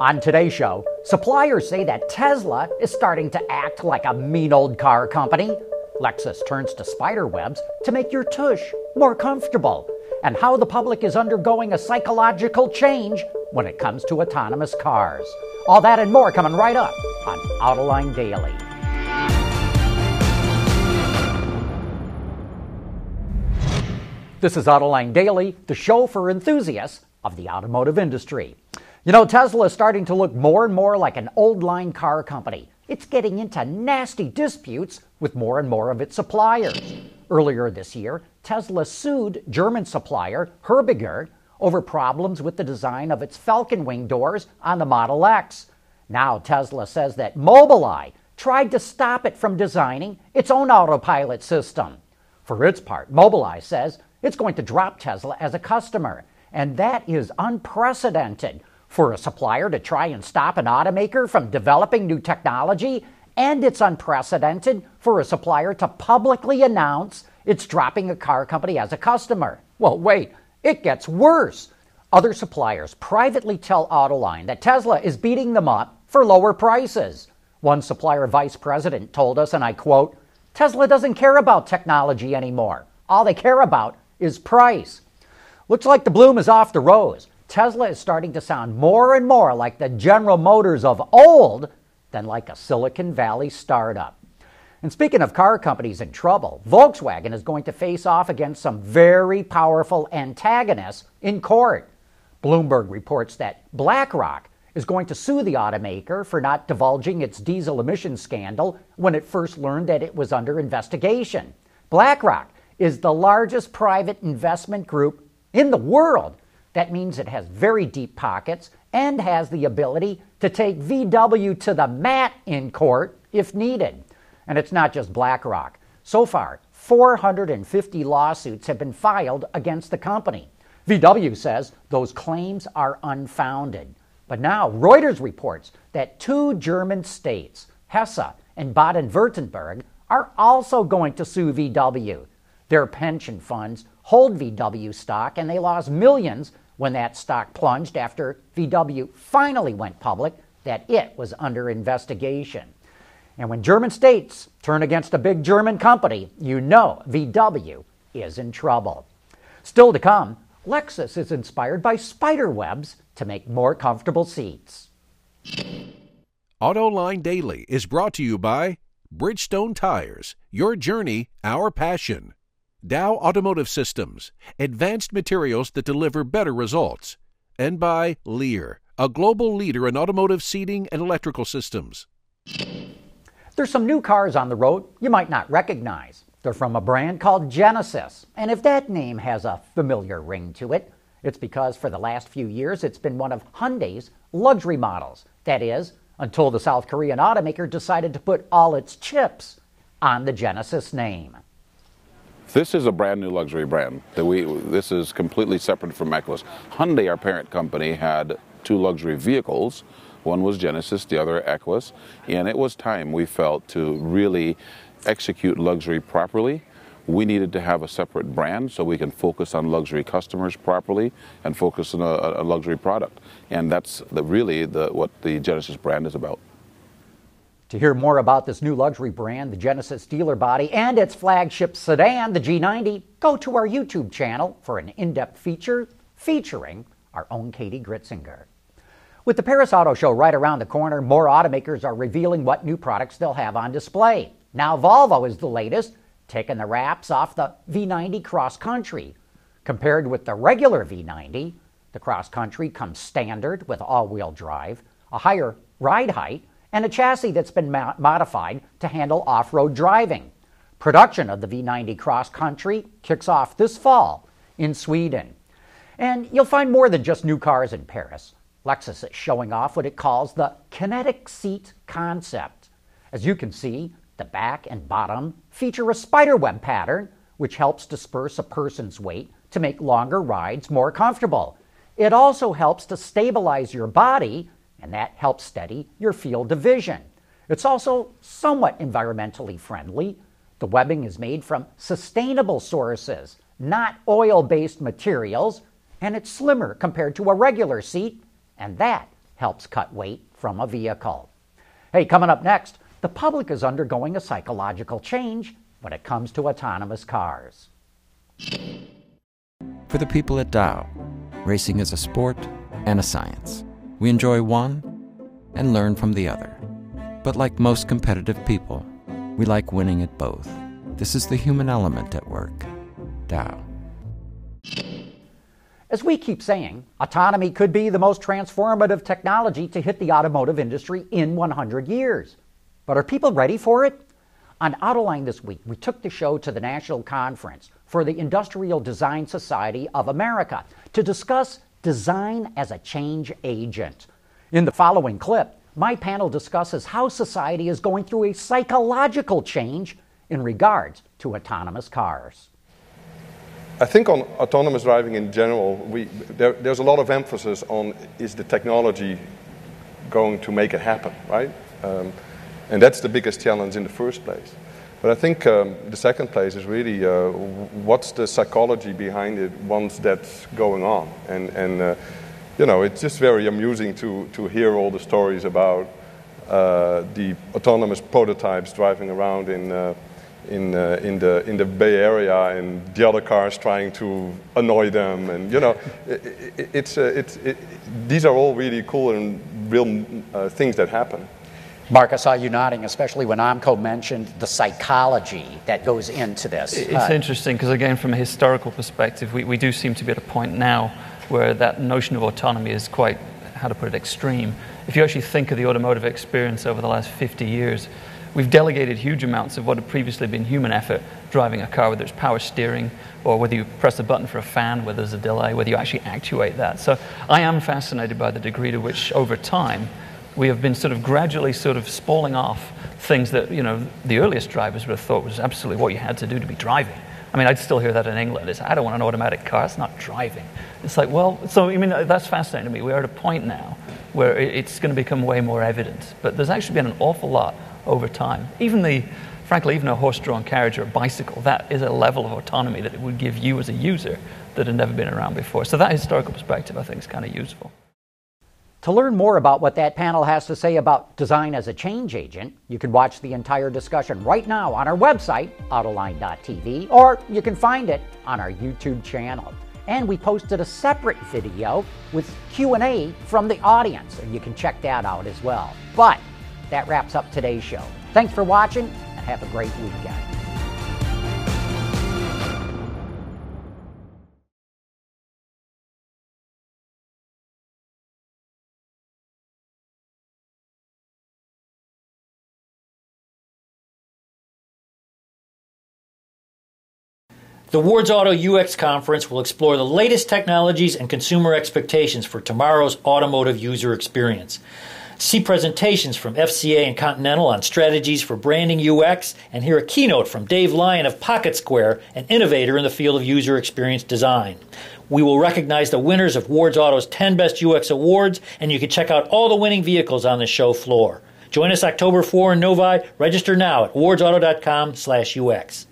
On today's show, suppliers say that Tesla is starting to act like a mean old car company, Lexus turns to spider webs to make your tush more comfortable, and how the public is undergoing a psychological change when it comes to autonomous cars. All that and more coming right up on Autoline Daily. This is Autoline Daily, the show for enthusiasts of the automotive industry. You know, Tesla is starting to look more and more like an old-line car company. It's getting into nasty disputes with more and more of its suppliers. Earlier this year, Tesla sued German supplier Herbiger over problems with the design of its Falcon Wing doors on the Model X. Now Tesla says that Mobileye tried to stop it from designing its own autopilot system. For its part, Mobileye says it's going to drop Tesla as a customer, and that is unprecedented for a supplier to try and stop an automaker from developing new technology, and it's unprecedented for a supplier to publicly announce it's dropping a car company as a customer. Well, wait, it gets worse. Other suppliers privately tell Autoline that Tesla is beating them up for lower prices. One supplier vice president told us, and I quote, "Tesla doesn't care about technology anymore. All they care about is price." Looks like the bloom is off the rose. Tesla is starting to sound more and more like the General Motors of old than like a Silicon Valley startup. And speaking of car companies in trouble, Volkswagen is going to face off against some very powerful antagonists in court. Bloomberg reports that BlackRock is going to sue the automaker for not divulging its diesel emissions scandal when it first learned that it was under investigation. BlackRock is the largest private investment group in the world. That means it has very deep pockets and has the ability to take VW to the mat in court if needed. And it's not just BlackRock. So far, 450 lawsuits have been filed against the company. VW says those claims are unfounded. But now Reuters reports that two German states, Hesse and Baden-Württemberg, are also going to sue VW. Their pension funds hold VW stock, and they lost millions when that stock plunged after VW finally went public that it was under investigation. And when German states turn against a big German company, you know VW is in trouble. Still to come, Lexus is inspired by spider webs to make more comfortable seats. Autoline Daily is brought to you by Bridgestone Tires, your journey, our passion. Dow Automotive Systems, advanced materials that deliver better results. And by Lear, a global leader in automotive seating and electrical systems. There's some new cars on the road you might not recognize. They're from a brand called Genesis, and if that name has a familiar ring to it, it's because for the last few years it's been one of Hyundai's luxury models. That is, until the South Korean automaker decided to put all its chips on the Genesis name. This is a brand new luxury brand. This is completely separate from Equus. Hyundai, our parent company, had two luxury vehicles. One was Genesis, the other Equus, and it was time, we felt, to really execute luxury properly. We needed to have a separate brand so we can focus on luxury customers properly and focus on a luxury product. And that's what the Genesis brand is about. To hear more about this new luxury brand, the Genesis dealer body, and its flagship sedan, the G90, go to our YouTube channel for an in-depth feature featuring our own Katie Gritzinger. With the Paris Auto Show right around the corner, more automakers are revealing what new products they'll have on display. Now Volvo is the latest, taking the wraps off the V90 Cross Country. Compared with the regular V90, the Cross Country comes standard with all-wheel drive, a higher ride height, and a chassis that's been modified to handle off-road driving. Production of the V90 Cross Country kicks off this fall in Sweden. And you'll find more than just new cars in Paris. Lexus is showing off what it calls the kinetic seat concept. As you can see, the back and bottom feature a spiderweb pattern, which helps disperse a person's weight to make longer rides more comfortable. It also helps to stabilize your body, and that helps steady your field of vision. It's also somewhat environmentally friendly. The webbing is made from sustainable sources, not oil-based materials, and it's slimmer compared to a regular seat, and that helps cut weight from a vehicle. Hey, coming up next, the public is undergoing a psychological change when it comes to autonomous cars. For the people at Dow, racing is a sport and a science. We enjoy one and learn from the other. But like most competitive people, we like winning at both. This is the human element at work. Dow. As we keep saying, autonomy could be the most transformative technology to hit the automotive industry in 100 years. But are people ready for it? On Autoline this week, we took the show to the National Conference for the Industrial Design Society of America to discuss design as a change agent. In the following clip, my panel discusses how society is going through a psychological change in regards to autonomous cars. I think on autonomous driving in general, there's a lot of emphasis on, is the technology going to make it happen, right? And that's the biggest challenge in the first place. But I think the second place is really what's the psychology behind it once that's going on. You know, it's just very amusing to hear all the stories about the autonomous prototypes driving around in the Bay Area and the other cars trying to annoy them, and you know, these are all really cool and real things that happen. Mark, I saw you nodding, especially when AMCO mentioned the psychology that goes into this. It's interesting because, again, from a historical perspective, we do seem to be at a point now where that notion of autonomy is quite, how to put it, extreme. If you actually think of the automotive experience over the last 50 years, we've delegated huge amounts of what had previously been human effort driving a car, whether it's power steering or whether you press a button for a fan, whether there's a delay, whether you actually actuate that. So I am fascinated by the degree to which, over time, we have been gradually spalling off things that, you know, the earliest drivers would have thought was absolutely what you had to do to be driving. I mean, I'd still hear that in England. It's, I don't want an automatic car, it's not driving. It's like, well, so, I mean, that's fascinating to me. We are at a point now where it's going to become way more evident. But there's actually been an awful lot over time. Even frankly, even a horse-drawn carriage or a bicycle, that is a level of autonomy that it would give you as a user that had never been around before. So that historical perspective, I think, is kind of useful. To learn more about what that panel has to say about design as a change agent, you can watch the entire discussion right now on our website, Autoline.tv, or you can find it on our YouTube channel. And we posted a separate video with Q&A from the audience, and you can check that out as well. But that wraps up today's show. Thanks for watching, and have a great weekend. The Wards Auto UX Conference will explore the latest technologies and consumer expectations for tomorrow's automotive user experience. See presentations from FCA and Continental on strategies for branding UX, and hear a keynote from Dave Lyon of Pocket Square, an innovator in the field of user experience design. We will recognize the winners of Wards Auto's 10 Best UX Awards, and you can check out all the winning vehicles on the show floor. Join us October 4 in Novi. Register now at wardsauto.com/UX.